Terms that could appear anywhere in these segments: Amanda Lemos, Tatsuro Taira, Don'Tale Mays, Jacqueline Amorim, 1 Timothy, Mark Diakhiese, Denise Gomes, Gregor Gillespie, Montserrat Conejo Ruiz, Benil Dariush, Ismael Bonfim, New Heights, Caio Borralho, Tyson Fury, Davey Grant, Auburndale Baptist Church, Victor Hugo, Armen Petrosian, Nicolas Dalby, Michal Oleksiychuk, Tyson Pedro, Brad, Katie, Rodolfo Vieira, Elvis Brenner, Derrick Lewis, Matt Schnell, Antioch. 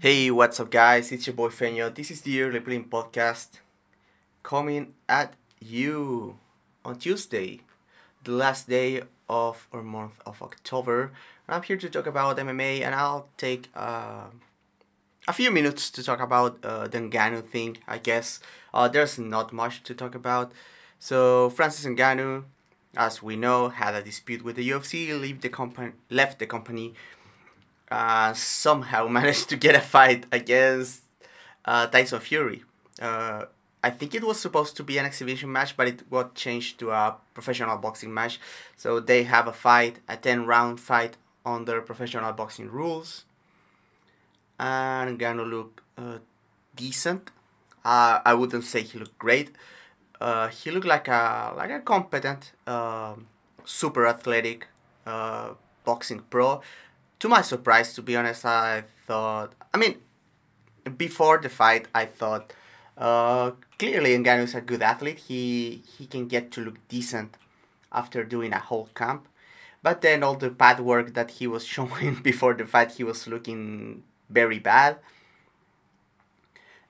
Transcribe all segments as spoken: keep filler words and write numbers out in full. Hey, what's up guys, it's your boy Fenyo. This is the Early Playing Podcast coming at you on Tuesday, the last day of our month of October. And I'm here to talk about M M A, and I'll take uh, a few minutes to talk about uh, the Ngannou thing, I guess. Uh, there's not much to talk about. So, Francis Ngannou, as we know, had a dispute with the U F C, left the, compa- left the company, Uh, somehow managed to get a fight against uh, Tyson Fury. Uh, I think it was supposed to be an exhibition match, but it got changed to a professional boxing match. So they have a fight, a ten round fight under professional boxing rules. And Ngannou looked uh, decent. Uh, I wouldn't say he looked great. Uh, he looked like a like a competent, uh, super athletic uh, boxing pro. To my surprise, to be honest, I thought... I mean, before the fight, I thought... Uh, clearly, Ngannou is a good athlete. He he can get to look decent after doing a whole camp. But then all the pad work that he was showing before the fight, he was looking very bad.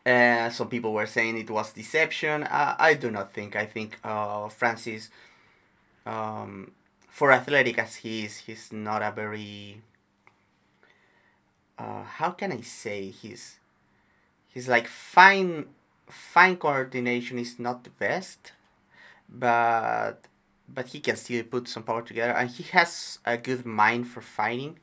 Uh, some people were saying it was deception. I, I do not think. I think uh, Francis, um, for athletic as he is, he's not a very... Uh, how can I say, his, his like fine, fine coordination is not the best, but, but he can still put some power together, and he has a good mind for fighting.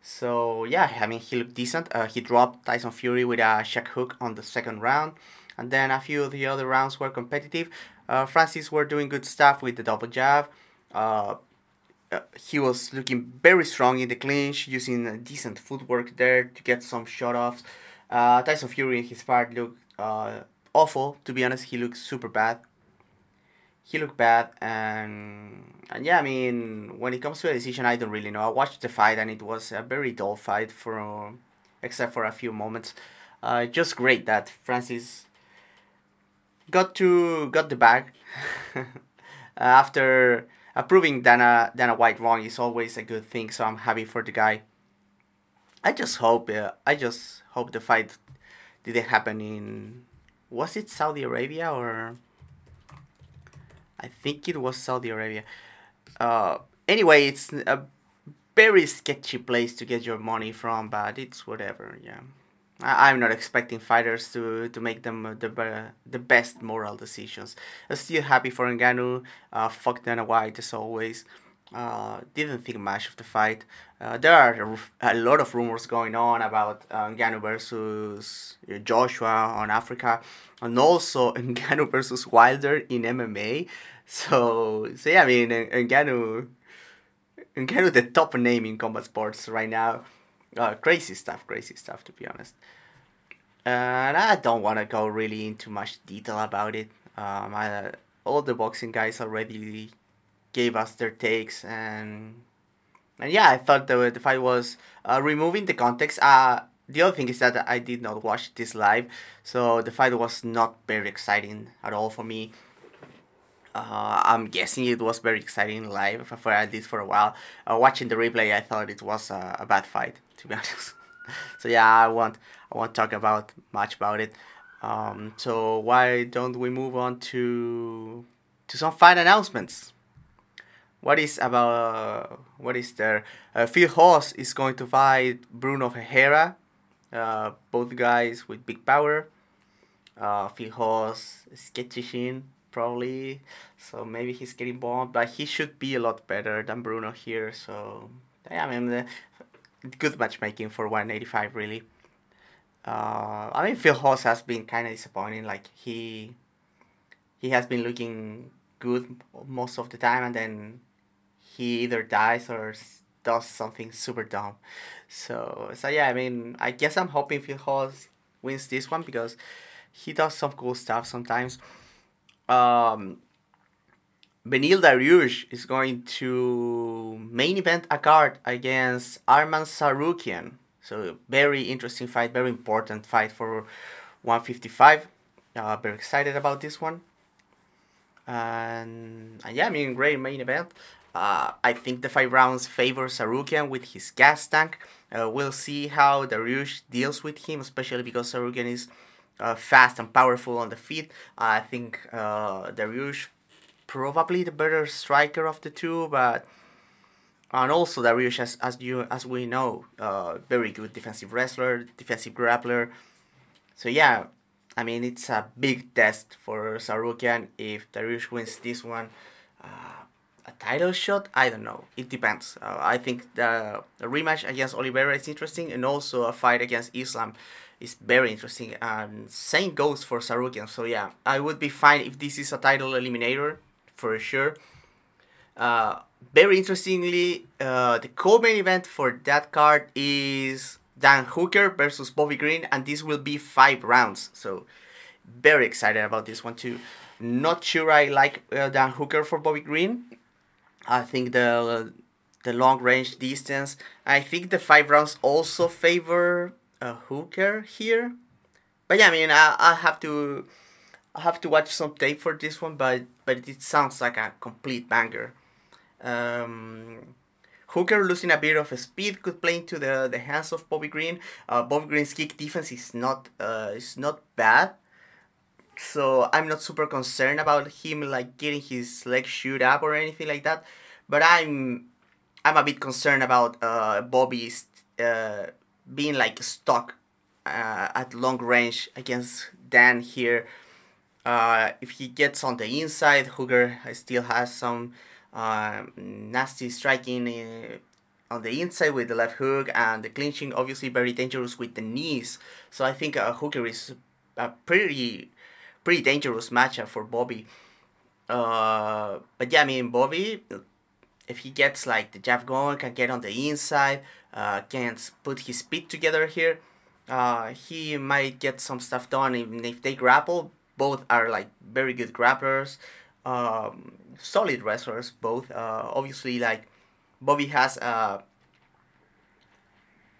So yeah, I mean, he looked decent. Uh, he dropped Tyson Fury with a check hook on the second round, and then a few of the other rounds were competitive. Uh, Francis were doing good stuff with the double jab. Uh, Uh, he was looking very strong in the clinch, using decent footwork there to get some shot-offs. Uh, Tyson Fury, in his part, looked uh, awful. To be honest, he looked super bad. He looked bad, and, and yeah, I mean, when it comes to a decision, I don't really know. I watched the fight, and it was a very dull fight, for except for a few moments. Uh, just great that Francis got to got the bag uh, after... Uh, proving Dana, Dana White wrong is always a good thing, so I'm happy for the guy. I just hope, uh, I just hope the fight didn't happen in, was it Saudi Arabia or, I think it was Saudi Arabia. Uh, anyway, it's a very sketchy place to get your money from, but it's whatever, yeah. I, I'm not expecting fighters to, to make them the uh, the best moral decisions. I'm still happy for Ngannou. Uh, fuck Dana White as always. Uh, didn't think much of the fight. Uh, there are a lot of rumors going on about uh, Ngannou versus Joshua on Africa, and also Ngannou versus Wilder in M M A. So, so yeah, I mean, Ngannou, Ngannou the top name in combat sports right now. Uh, crazy stuff, crazy stuff, to be honest. Uh, and I don't want to go really into much detail about it. Um, I, all the boxing guys already gave us their takes. And and yeah, I thought the, the fight was uh, removing the context. Uh, the other thing is that I did not watch this live. So the fight was not very exciting at all for me. Uh, I'm guessing it was very exciting live, for at least for a while. Uh, watching the replay, I thought it was a, a bad fight, to be honest. So yeah, I won't, I won't talk about much about it. Um, so why don't we move on to to some fight announcements? What is about? Uh, what is there? Uh, Phil Hawes is going to fight Bruno Ferreira. Uh, both guys with big power. Uh, Phil Hawes, sketchy shin. Probably, so maybe he's getting bombed, but he should be a lot better than Bruno here. So yeah, I mean, the good matchmaking for one eighty-five really. Uh, I mean, Phil Hawes has been kind of disappointing. Like he, he has been looking good most of the time, and then he either dies or does something super dumb. So so yeah, I mean, I guess I'm hoping Phil Hawes wins this one because he does some cool stuff sometimes. Um, Benil Dariush is going to main event a card against Arman Tsarukyan. So very interesting fight, very important fight for one fifty-five. Uh, very excited about this one. And, and yeah, I mean, great main event. Uh, I think the five rounds favor Tsarukyan with his gas tank. Uh, we'll see how Dariush deals with him, especially because Tsarukyan is uh, fast and powerful on the feet. I think uh, Dariush probably the better striker of the two, but and also Dariush, as as you as we know, uh, very good defensive wrestler, defensive grappler. So yeah, I mean it's a big test for Tsarukyan. If Dariush wins this one, uh, a title shot, I don't know. It depends. Uh, I think the, the rematch against Oliveira is interesting, and also a fight against Islam is very interesting. And same goes for Tsarukyan. So yeah, I would be fine if this is a title eliminator for sure. Uh, very interestingly, uh, the co-main event for that card is Dan Hooker versus Bobby Green, and this will be five rounds. So, very excited about this one too. Not sure I like uh, Dan Hooker for Bobby Green. I think the the long range distance. I think the five rounds also favor uh, Hooker here. But yeah, I mean, I I have to I have to watch some tape for this one, but but it sounds like a complete banger. Um, Hooker losing a bit of speed could play into the, the hands of Bobby Green. Uh, Bobby Green's kick defense is not uh, is not bad, so I'm not super concerned about him like getting his leg shoot up or anything like that. But I'm I'm a bit concerned about uh, Bobby's uh, being like stuck uh, at long range against Dan here. Uh, if he gets on the inside, Hooker still has some. Uh, nasty striking uh, on the inside with the left hook, and the clinching obviously very dangerous with the knees. So I think uh, Hooker is a pretty pretty dangerous matchup for Bobby. Uh, but yeah, I mean Bobby, if he gets like the jab going, can get on the inside, uh, can put his speed together here, uh, he might get some stuff done even if they grapple. Both are like very good grapplers. Um, solid wrestlers both. Uh, obviously, like Bobby has a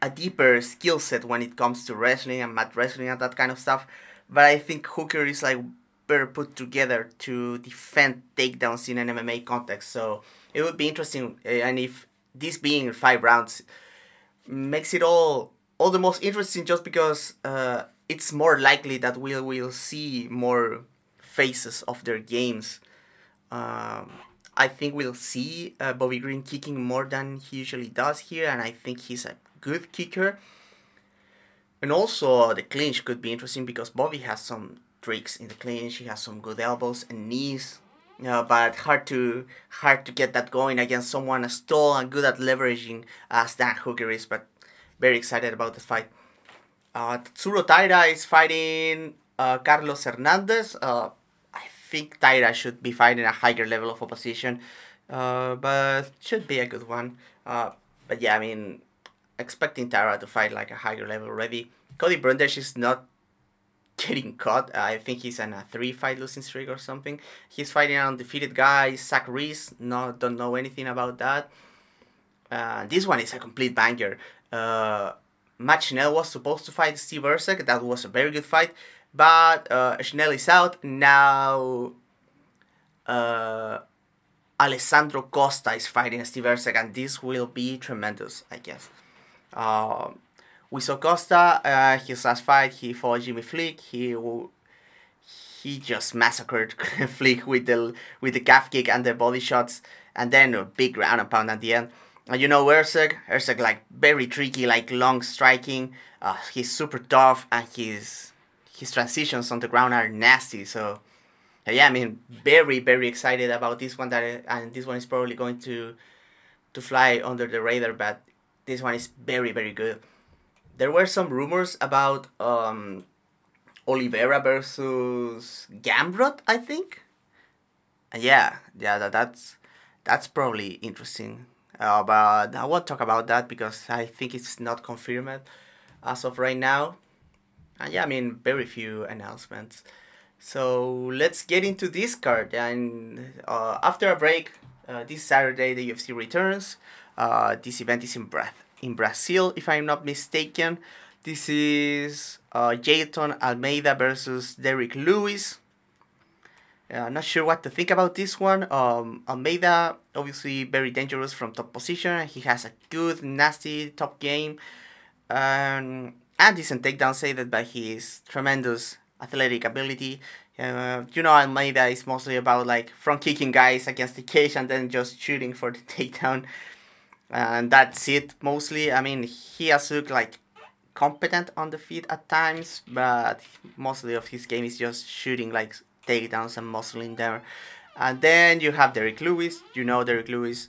a deeper skill set when it comes to wrestling and mat wrestling and that kind of stuff. But I think Hooker is like better put together to defend takedowns in an M M A context. So it would be interesting. And if this being five rounds makes it all all the most interesting, just because uh, it's more likely that we will see more faces of their games. Um, I think we'll see uh, Bobby Green kicking more than he usually does here, and I think he's a good kicker. And also the clinch could be interesting because Bobby has some tricks in the clinch. He has some good elbows and knees, uh, but hard to hard to get that going against someone as tall and good at leveraging as Dan Hooker is. But very excited about the fight. Uh, Tatsuro Taira is fighting uh, Carlos Hernandez. Uh, I think Taira should be fighting a higher level of opposition, uh, but should be a good one. Uh, but yeah, I mean, expecting Taira to fight like a higher level already. Cody Brundage is not getting caught. Uh, I think he's on a three-fight losing streak or something. He's fighting an undefeated guy, Zach Reese. No, don't know anything about that. Uh, this one is a complete banger. Uh, Matt Schnell was supposed to fight Steve Erceg. That was a very good fight. But uh, Schnell is out. Now uh, Alessandro Costa is fighting Steve Erceg, and this will be tremendous, I guess. Uh, we saw Costa, uh, his last fight, he fought Jimmy Flick. He he just massacred Flick with the with the calf kick and the body shots, and then a big round and pound at the end. And you know Erceg, Erceg like very tricky, like long striking. Uh, he's super tough, and he's... His transitions on the ground are nasty, so yeah, I mean, very, very excited about this one. That and this one is probably going to to fly under the radar, but this one is very, very good. There were some rumors about um, Oliveira versus Gamrot, I think. And yeah, yeah, that, that's that's probably interesting. Uh, but I won't talk about that because I think it's not confirmed as of right now. And yeah, I mean, very few announcements. So let's get into this card. And uh, after a break, uh, this Saturday, the U F C returns. Uh, this event is in, Bra- in Brazil, if I'm not mistaken. This is uh, Jailton Almeida versus Derrick Lewis. Uh, not sure what to think about this one. Um, Almeida, obviously very dangerous from top position. He has a good, nasty top game. Um, and decent takedowns aided by his tremendous athletic ability. Uh, you know, Almeida is mostly about like front kicking guys against the cage and then just shooting for the takedown. And that's it mostly. I mean, he has looked like competent on the feet at times, but mostly of his game is just shooting like takedowns and muscling there. And then you have Derrick Lewis. You know, Derrick Lewis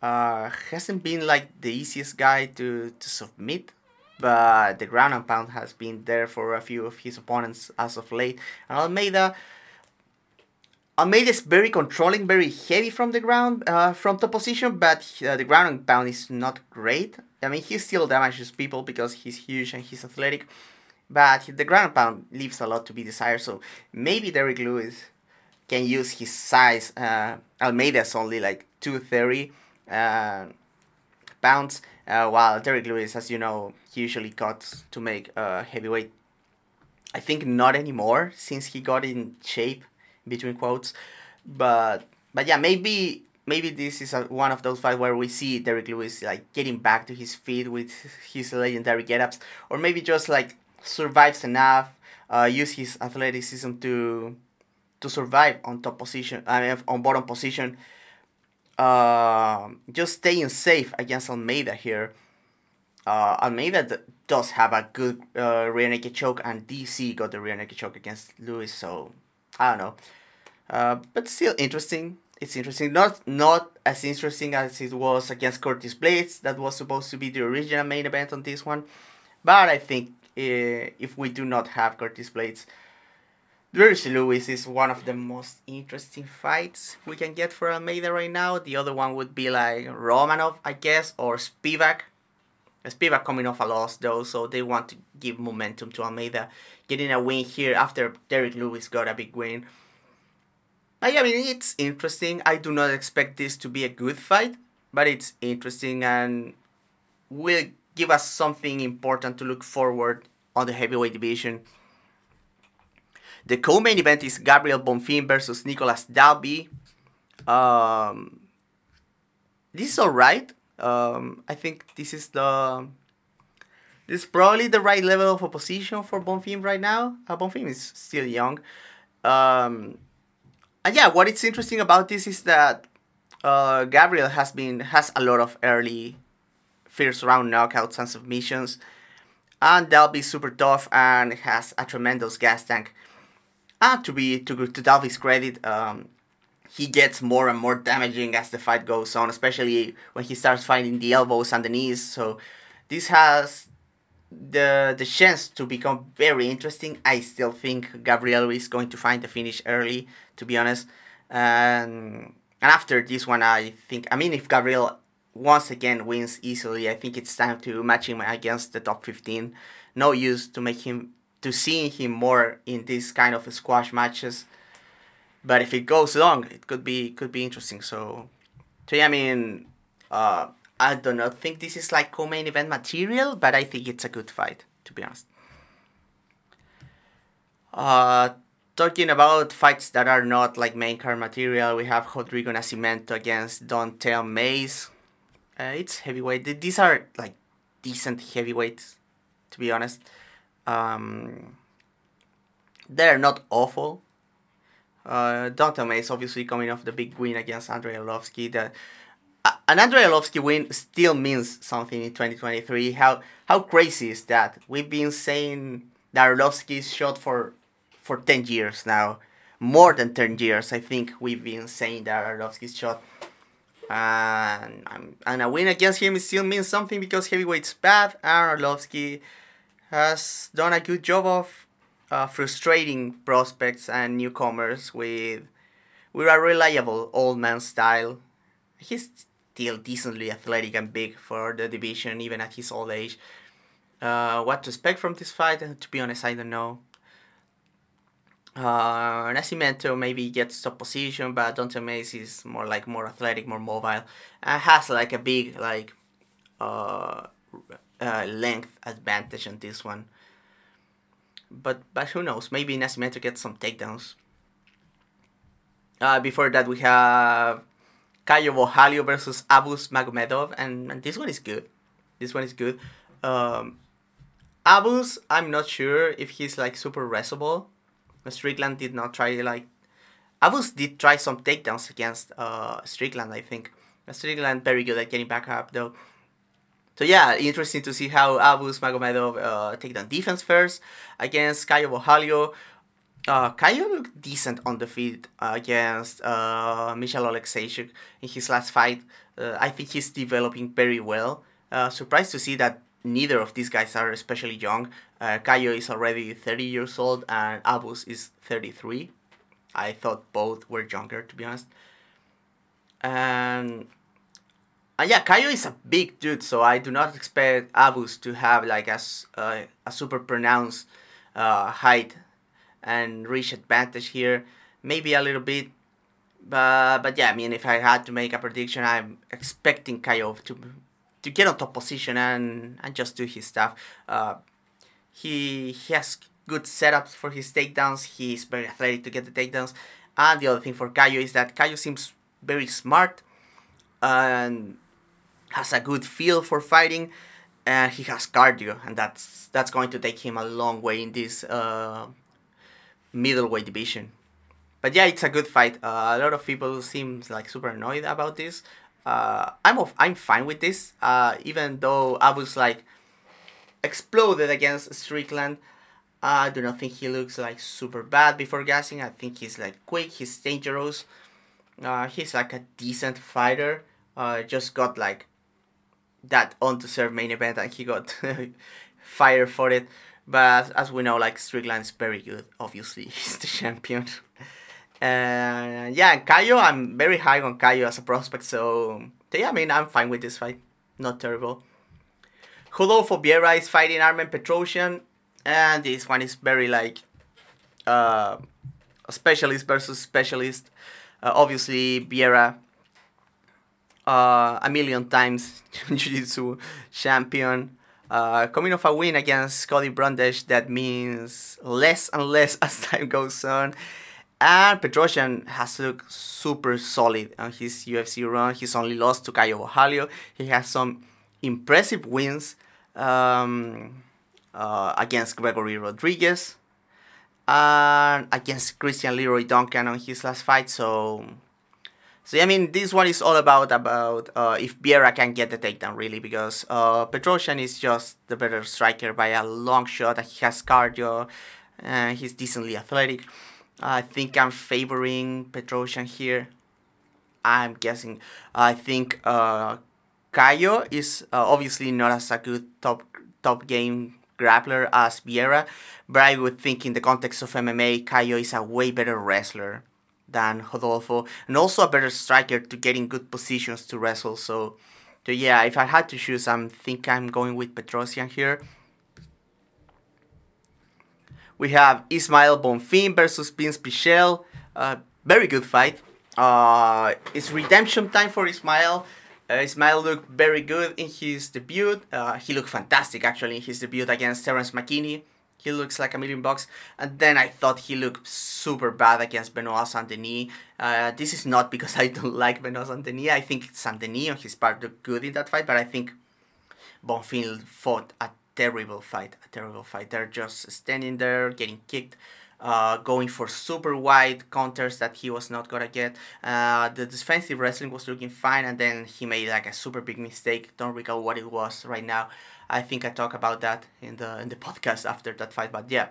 uh, hasn't been like the easiest guy to, to submit, but the ground and pound has been there for a few of his opponents as of late. And Almeida, Almeida is very controlling, very heavy from the ground, uh, from top position, but uh, the ground and pound is not great. I mean, he still damages people because he's huge and he's athletic, but the ground and pound leaves a lot to be desired. So maybe Derrick Lewis can use his size. Uh, Almeida's only like two thirty uh, pounds, uh, while Derrick Lewis, as you know, he usually cuts to make uh, heavyweight. I think not anymore since he got in shape, between quotes. But but yeah, maybe maybe this is a, one of those fights where we see Derrick Lewis like getting back to his feet with his legendary get-ups, or maybe just like survives enough, uh, use his athleticism to to survive on top position, I mean, on bottom position. Uh, just staying safe against Almeida here. Uh, Almeida d- does have a good uh, rear naked choke, and D C got the rear naked choke against Lewis, so I don't know. Uh, but still interesting. It's interesting. Not not as interesting as it was against Curtis Blades. That was supposed to be the original main event on this one. But I think uh, if we do not have Curtis Blades, Derrick Lewis is one of the most interesting fights we can get for Almeida right now. The other one would be like Romanov, I guess, or Spivak. Spivak coming off a loss, though, so they want to give momentum to Almeida, getting a win here after Derrick Lewis got a big win. I mean, it's interesting. I do not expect this to be a good fight, but it's interesting and will give us something important to look forward on the heavyweight division. The co-main event is Gabriel Bonfim versus Nicholas Dalby. Um, this is alright. Um, I think this is the this is probably the right level of opposition for Bonfim right now. Uh, Bonfim is still young. Um, and yeah, what it's interesting about this is that uh, Gabriel has been has a lot of early first round knockouts and submissions, and Dalby is super tough and has a tremendous gas tank. And to be to, to Dalby's credit, um, he gets more and more damaging as the fight goes on, especially when he starts fighting the elbows and the knees. So this has the the chance to become very interesting. I still think Gabriel is going to find the finish early, to be honest. Um, and after this one, I think, I mean, if Gabriel once again wins easily, I think it's time to match him against the top fifteen. No use to make him... to seeing him more in these kind of squash matches, but if it goes long, it could be could be interesting. So, so yeah, I mean, uh, I do not think this is like co-main event material, but I think it's a good fight, to be honest. Uh, talking about fights that are not like main card material, we have Rodrigo Nascimento against Don'Tale Mays. Uh, it's heavyweight. These are like decent heavyweights, to be honest. Um, they're not awful. Uh, Don'Tale Mays obviously coming off the big win against Andrei Arlovski. That uh, an Andrei Arlovski win still means something in twenty twenty-three. How how crazy is that? We've been saying that Arlovski's shot for for ten years now, more than ten years. I think we've been saying that Arlovski's shot, and and a win against him still means something because heavyweight's bad and Arlovski has done a good job of uh, frustrating prospects and newcomers with with a reliable old man style. He's still decently athletic and big for the division, even at his old age. Uh, what to expect from this fight? To be honest, I don't know. Uh, Nascimento maybe gets top position, but Don'Tale Mays is more like more athletic, more mobile, and has like a big like. Uh, Uh, length advantage on this one, but but who knows? Maybe Nascimento gets some takedowns. Uh, before that, we have Caio Borralho versus Abus Magomedov, and, and this one is good. This one is good. Um, Abus, I'm not sure if he's like super wrestleable. Strickland did not try like... Abus did try some takedowns against uh, Strickland, I think. Strickland very good at getting back up though. So yeah, interesting to see how Abus Magomedov uh, take down defense first against Caio Borralho. Uh, Caio looked decent on the feet uh, against uh, Michal Oleksiychuk in his last fight. Uh, I think he's developing very well. Uh, surprised to see that neither of these guys are especially young. Uh, Caio is already thirty years old and Abus is thirty-three. I thought both were younger, to be honest. And... And yeah, Caio is a big dude, so I do not expect Abus to have like a, uh, a super pronounced uh, height and reach advantage here. Maybe a little bit, but but yeah, I mean, if I had to make a prediction, I'm expecting Caio to to get on top position and, and just do his stuff. Uh, he, he has good setups for his takedowns. He's very athletic to get the takedowns. And the other thing for Caio is that Caio seems very smart and has a good feel for fighting, and he has cardio, and that's that's going to take him a long way in this uh, middleweight division. But yeah, it's a good fight. Uh, a lot of people seem like super annoyed about this. Uh, I'm of, I'm fine with this, uh, even though Abus like exploded against Strickland. I do not think he looks like super bad before gassing. I think he's like quick, he's dangerous. Uh, he's like a decent fighter. Uh, just got like that undeserved main event, and he got fired for it. But as we know, like Strickland is very good. Obviously, he's the champion. And uh, yeah, and Caio, I'm very high on Caio as a prospect. So yeah, I mean, I'm fine with this fight. Not terrible. Rodolfo Vieira is fighting Armen Petrosian, and this one is very like uh, specialist versus specialist. Uh, obviously, Vieira, uh, a million times Jiu-Jitsu champion, uh, coming off a win against Cody Brundage. That means less and less as time goes on. And Petrosian has looked super solid on his U F C run. He's only lost to Caio Borralho. He has some impressive wins um, uh, against Gregory Rodriguez and against Christian Leroy Duncan on his last fight, so... So, I mean, this one is all about about uh, if Vieira can get the takedown, really, because uh, Petrosian is just the better striker by a long shot, and he has cardio, and he's decently athletic. I think I'm favoring Petrosian here. I'm guessing. I think uh, Caio is uh, obviously not as a good top top game grappler as Vieira, but I would think in the context of M M A, Caio is a way better wrestler than Rodolfo, and also a better striker to get in good positions to wrestle. So, so yeah, if I had to choose, I think I'm going with Petrosian here. We have Ismael Bonfim versus Vinc Pichel. Uh, very good fight. Uh, it's redemption time for Ismael. Uh, Ismael looked very good in his debut. Uh, he looked fantastic, actually, in his debut against Terence McKinney. He looks like a million bucks. And then I thought he looked super bad against Benoit Saint-Denis. Uh, this is not because I don't like Benoit Saint-Denis. I think Saint-Denis on his part looked good in that fight, but I think Bonfim fought a terrible fight. A terrible fight. They're just standing there, getting kicked, uh, going for super wide counters that he was not gonna get. Uh, the defensive wrestling was looking fine, and then he made like a super big mistake. Don't recall what it was right now. I think I talked about that in the in the podcast after that fight, but yeah.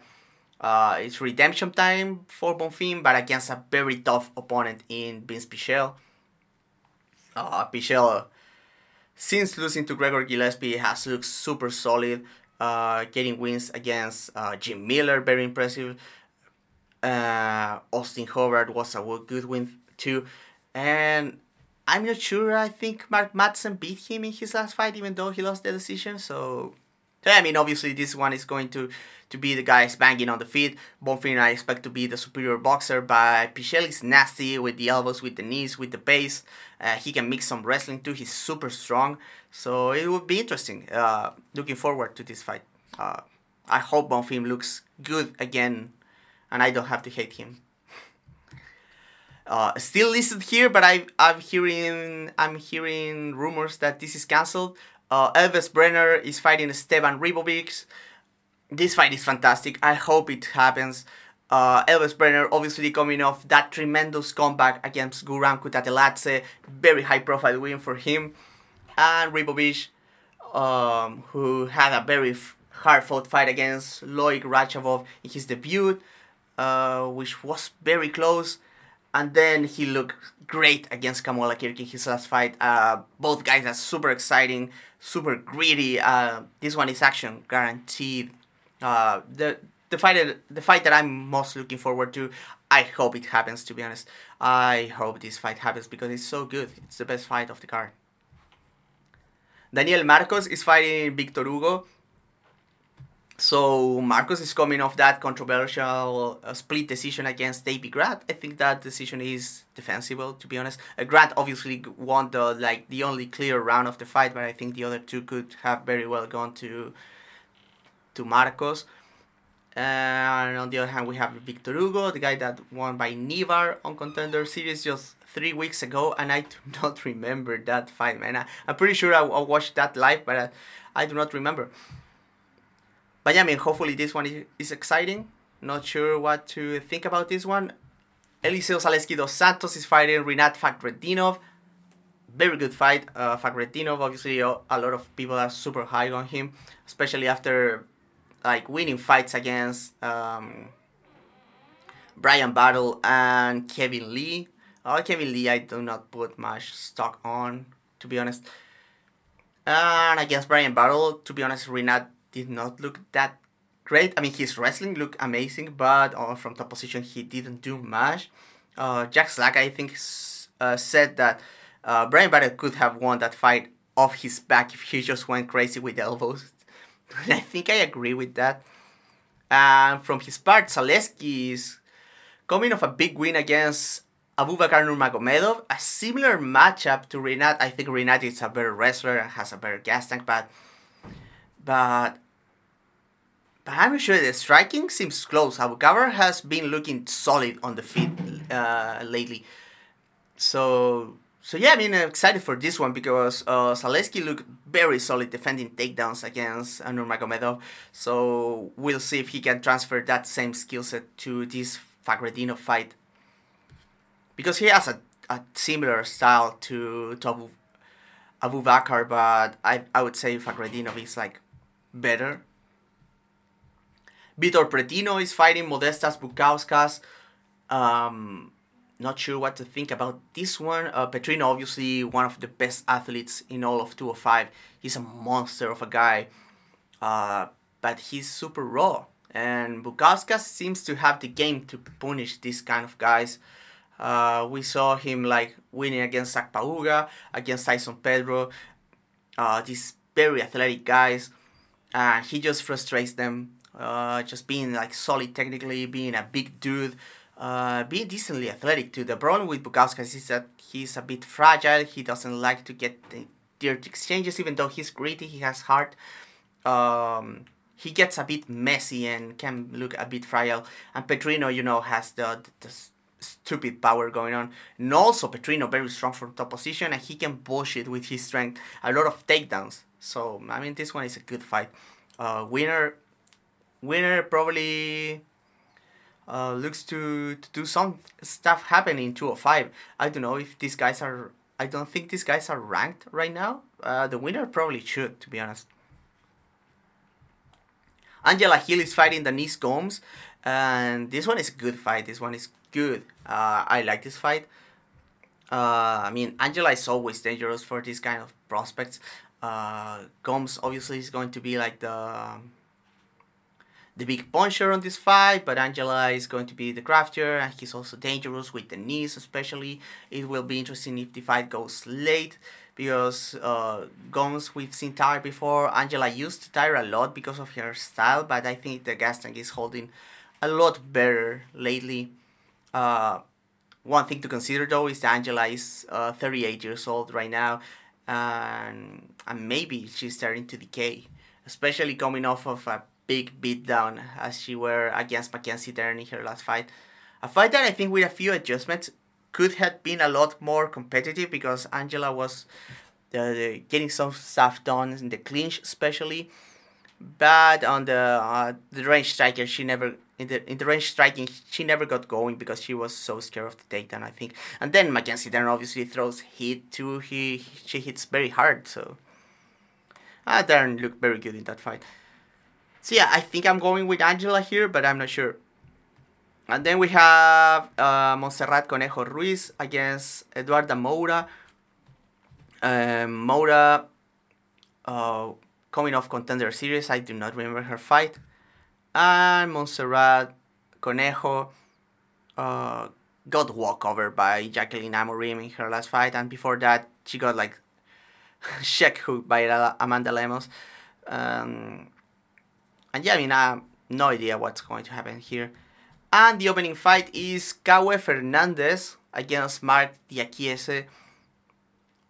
Uh, it's redemption time for Bonfim, but against a very tough opponent in Vinc Pichel. Uh, Pichel, since losing to Gregor Gillespie, has looked super solid. Uh, getting wins against uh, Jim Miller, very impressive. Uh, Austin Hobart was a good win too. And I'm not sure, I think Mark Madsen beat him in his last fight, even though he lost the decision. So, I mean, obviously this one is going to, to be the guys banging on the feet. Bonfim, I expect to be the superior boxer, but Pichel is nasty with the elbows, with the knees, with the base. Uh, he can mix some wrestling too. He's super strong. So it would be interesting. Uh, looking forward to this fight. Uh, I hope Bonfim looks good again, and I don't have to hate him. Uh, still listed here, but I, I'm hearing I'm hearing rumors that this is cancelled. Uh, Elvis Brenner is fighting Esteban Ribovich. This fight is fantastic. I hope it happens. Uh, Elvis Brenner obviously coming off that tremendous comeback against Guram Kutateladze. Very high profile win for him. And Ribovich, um, who had a very f- hard fought fight against Loic Rachavov in his debut, uh, which was very close. And then he looked great against Kamola Kirk in his last fight. Uh, both guys are super exciting, super gritty. Uh, this one is action guaranteed. Uh, the the fight the fight that I'm most looking forward to. I hope it happens. To be honest, I hope this fight happens because it's so good. It's the best fight of the card. Daniel Marcos is fighting Victor Hugo. So Marcos is coming off that controversial uh, split decision against Davey Grant. I think that decision is defensible, to be honest. Uh, Grant obviously won the like the only clear round of the fight, but I think the other two could have very well gone to to Marcos. Uh, and on the other hand, we have Victor Hugo, the guy that won by Nivar on Contender Series just three weeks ago, and I do not remember that fight, man. I, I'm pretty sure I, I watched that live, but I, I do not remember. But yeah, I mean, hopefully this one is, is exciting. Not sure what to think about this one. Eliseo Saleski dos Santos is fighting Renat Fakhretdinov. Very good fight. Uh, Fakhretdinov, obviously, a lot of people are super high on him, especially after like winning fights against um, Brian Battle and Kevin Lee. Uh, Kevin Lee, I do not put much stock on, to be honest. And against Brian Battle, to be honest, Renat did not look that great. I mean, his wrestling looked amazing, but uh, from top position, he didn't do much. Uh, Jack Slack, I think, s- uh, said that uh, Brian Battle could have won that fight off his back if he just went crazy with elbows. I think I agree with that. And from his part, Zaleski is coming off a big win against Abu Bakr Nurmagomedov. A similar matchup to Renat. I think Renat is a better wrestler and has a better gas tank, but... But... But I'm sure the striking seems close. Abu Bakr has been looking solid on the feet uh, lately. So, so yeah, I mean, I'm excited for this one because uh, Zaleski looked very solid defending takedowns against uh, Nurmagomedov. So we'll see if he can transfer that same skill set to this Fakhretdinov fight, because he has a, a similar style to, to Abu, Abu Bakr, but I, I would say Fakhretdinov is like better. Vitor Petrino is fighting Modestas Bukauskas. Um, not sure what to think about this one. Uh, Petrino, obviously, one of the best athletes in all of two oh five. He's a monster of a guy, uh, but he's super raw. And Bukauskas seems to have the game to punish these kind of guys. Uh, we saw him like winning against Zach Pauga, against Tyson Pedro. Uh, these very athletic guys. And uh, he just frustrates them. Uh, just being like solid technically, being a big dude, uh, being decently athletic too. The problem with Bukauskas is that he's a bit fragile. He doesn't like to get the dirty exchanges, even though he's gritty, he has heart. Um, he gets a bit messy and can look a bit fragile. And Petrino, you know, has the, the, the stupid power going on. And also Petrino, very strong from top position, and he can bullshit with his strength. A lot of takedowns. So, I mean, this one is a good fight. Uh, winner... Winner probably uh, looks to, to do some stuff happening in two oh five. I don't know if these guys are... I don't think these guys are ranked right now. Uh, the winner probably should, to be honest. Angela Hill is fighting Denise Gomes. And this one is a good fight. This one is good. Uh, I like this fight. Uh, I mean, Angela is always dangerous for these kind of prospects. Uh, Gomes obviously is going to be like the... the big puncher on this fight, but Angela is going to be the crafter, and he's also dangerous with the knees especially. It will be interesting if the fight goes late, because uh, Gomes, we've seen Tyra before. Angela used Tyra a lot because of her style, but I think the gas tank is holding a lot better lately. Uh, one thing to consider though is that Angela is uh, thirty-eight years old right now, and, and maybe she's starting to decay, especially coming off of a big beatdown as she were against Mackenzie Dern in her last fight. A fight that I think with a few adjustments could have been a lot more competitive, because Angela was the, the getting some stuff done in the clinch especially. But on the uh, the range striker, she never in the in the range striking she never got going because she was so scared of the takedown, I think. And then Mackenzie Dern obviously throws heat too. He, he she hits very hard, so ah, Dern looked very good in that fight. So yeah, I think I'm going with Angela here, but I'm not sure. And then we have uh, Montserrat Conejo Ruiz against Eduarda Moura. Uh, Moura, uh, coming off Contender Series, I do not remember her fight. And Montserrat Conejo uh, got walkover by Jacqueline Amorim in her last fight. And before that, she got like check hooked by Amanda Lemos. Um, and yeah, I mean, I have no idea what's going to happen here. And the opening fight is Kawe Fernandez against Mark Diakhiese.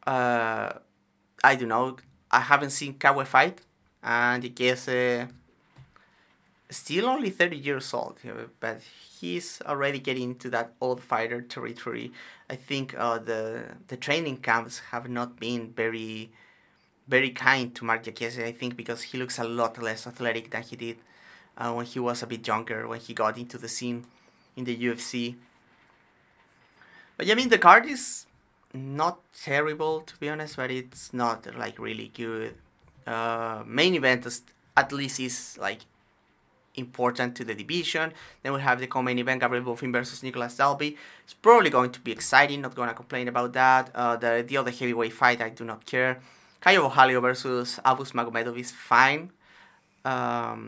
Uh, I don't know. I haven't seen Kawe fight. And Diakhiese is still only thirty years old. But he's already getting into that old fighter territory. I think uh, the the training camps have not been very, very kind to Mark Diakhiese, I think, because he looks a lot less athletic than he did Uh, when he was a bit younger, when he got into the scene in the U F C. But yeah, I mean, the card is not terrible, to be honest, but it's not like really good. Uh, main event is, at least is like important to the division. Then we have the co-main event, Gabriel Bonfim versus Nicholas Dalby. It's probably going to be exciting, not going to complain about that. Uh, the, the other heavyweight fight, I do not care. Caio Borralho versus Abus Magomedov is fine. Um...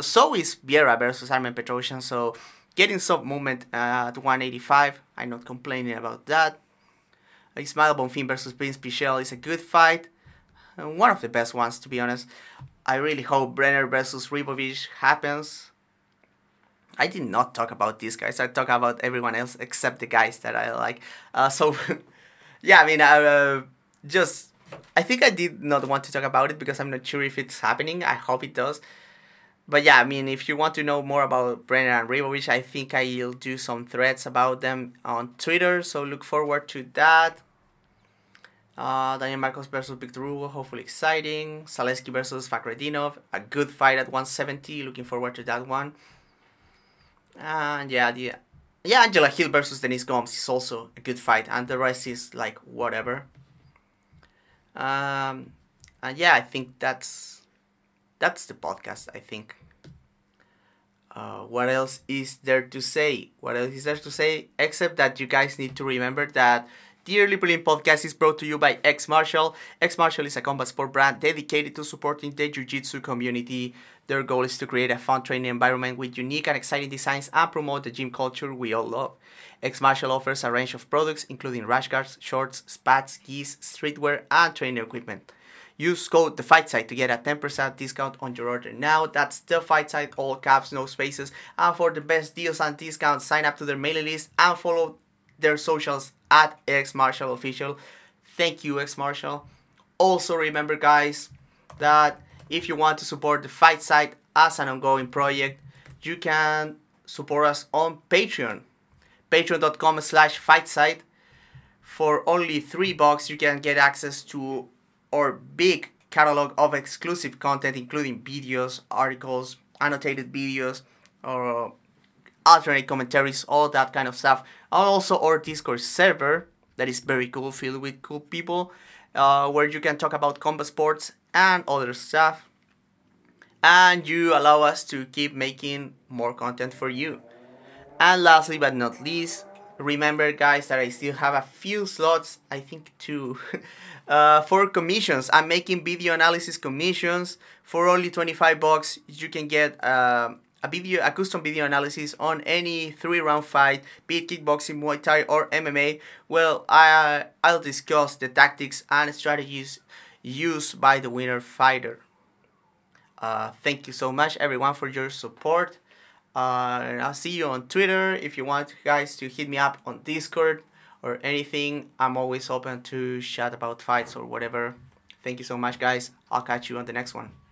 So is Vieira versus Armen Petrosian, so getting some movement uh, at one eighty-five, I'm not complaining about that. Ismael Bonfim versus Vinc Pichel is a good fight, and one of the best ones, to be honest. I really hope Brenner versus Ribovich happens. I did not talk about these guys, I talk about everyone else except the guys that I like. Uh, so, yeah, I mean, I uh, just, I think I did not want to talk about it because I'm not sure if it's happening. I hope it does. But yeah, I mean, if you want to know more about Brenner and Ribovich, I think I'll do some threads about them on Twitter, so look forward to that. Uh, Daniel Marcos versus Victor Hugo, hopefully exciting. Saleski versus Fakhretdinov, a good fight at one seventy, looking forward to that one. And yeah, the, yeah, Angela Hill versus Denise Gomes is also a good fight, and the rest is like whatever. Um, and yeah, I think that's... That's the podcast, I think. Uh, what else is there to say? What else is there to say? Except that you guys need to remember that Dearly Brilliant Podcast is brought to you by X Martial. X Martial is a combat sport brand dedicated to supporting the Jiu-Jitsu community. Their goal is to create a fun training environment with unique and exciting designs and promote the gym culture we all love. X Martial offers a range of products, including rash guards, shorts, spats, skis, streetwear, and training equipment. Use code TheFightSide to get a ten percent discount on your order now. That's TheFightSide, all caps, no spaces. And for the best deals and discounts, sign up to their mailing list and follow their socials at XMartialOfficial. Thank you, XMartial. Also remember, guys, that if you want to support the Fight Side as an ongoing project, you can support us on Patreon. Patreon.com slash FightSide. For only three bucks, you can get access to or big catalog of exclusive content, including videos, articles, annotated videos, or alternate commentaries, all that kind of stuff. And also our Discord server that is very cool, filled with cool people, uh, where you can talk about combat sports and other stuff. And you allow us to keep making more content for you. And lastly but not least, remember, guys, that I still have a few slots, I think two, uh, for commissions. I'm making video analysis commissions for only twenty-five bucks. You can get uh, a video, a custom video analysis on any three-round fight, be it kickboxing, Muay Thai, or M M A. Well, I, I'll discuss the tactics and strategies used by the winner fighter. Uh, thank you so much, everyone, for your support. Uh, and I'll see you on Twitter. If you want guys to hit me up on Discord or anything, I'm always open to chat about fights or whatever. Thank you so much, guys. I'll catch you on the next one.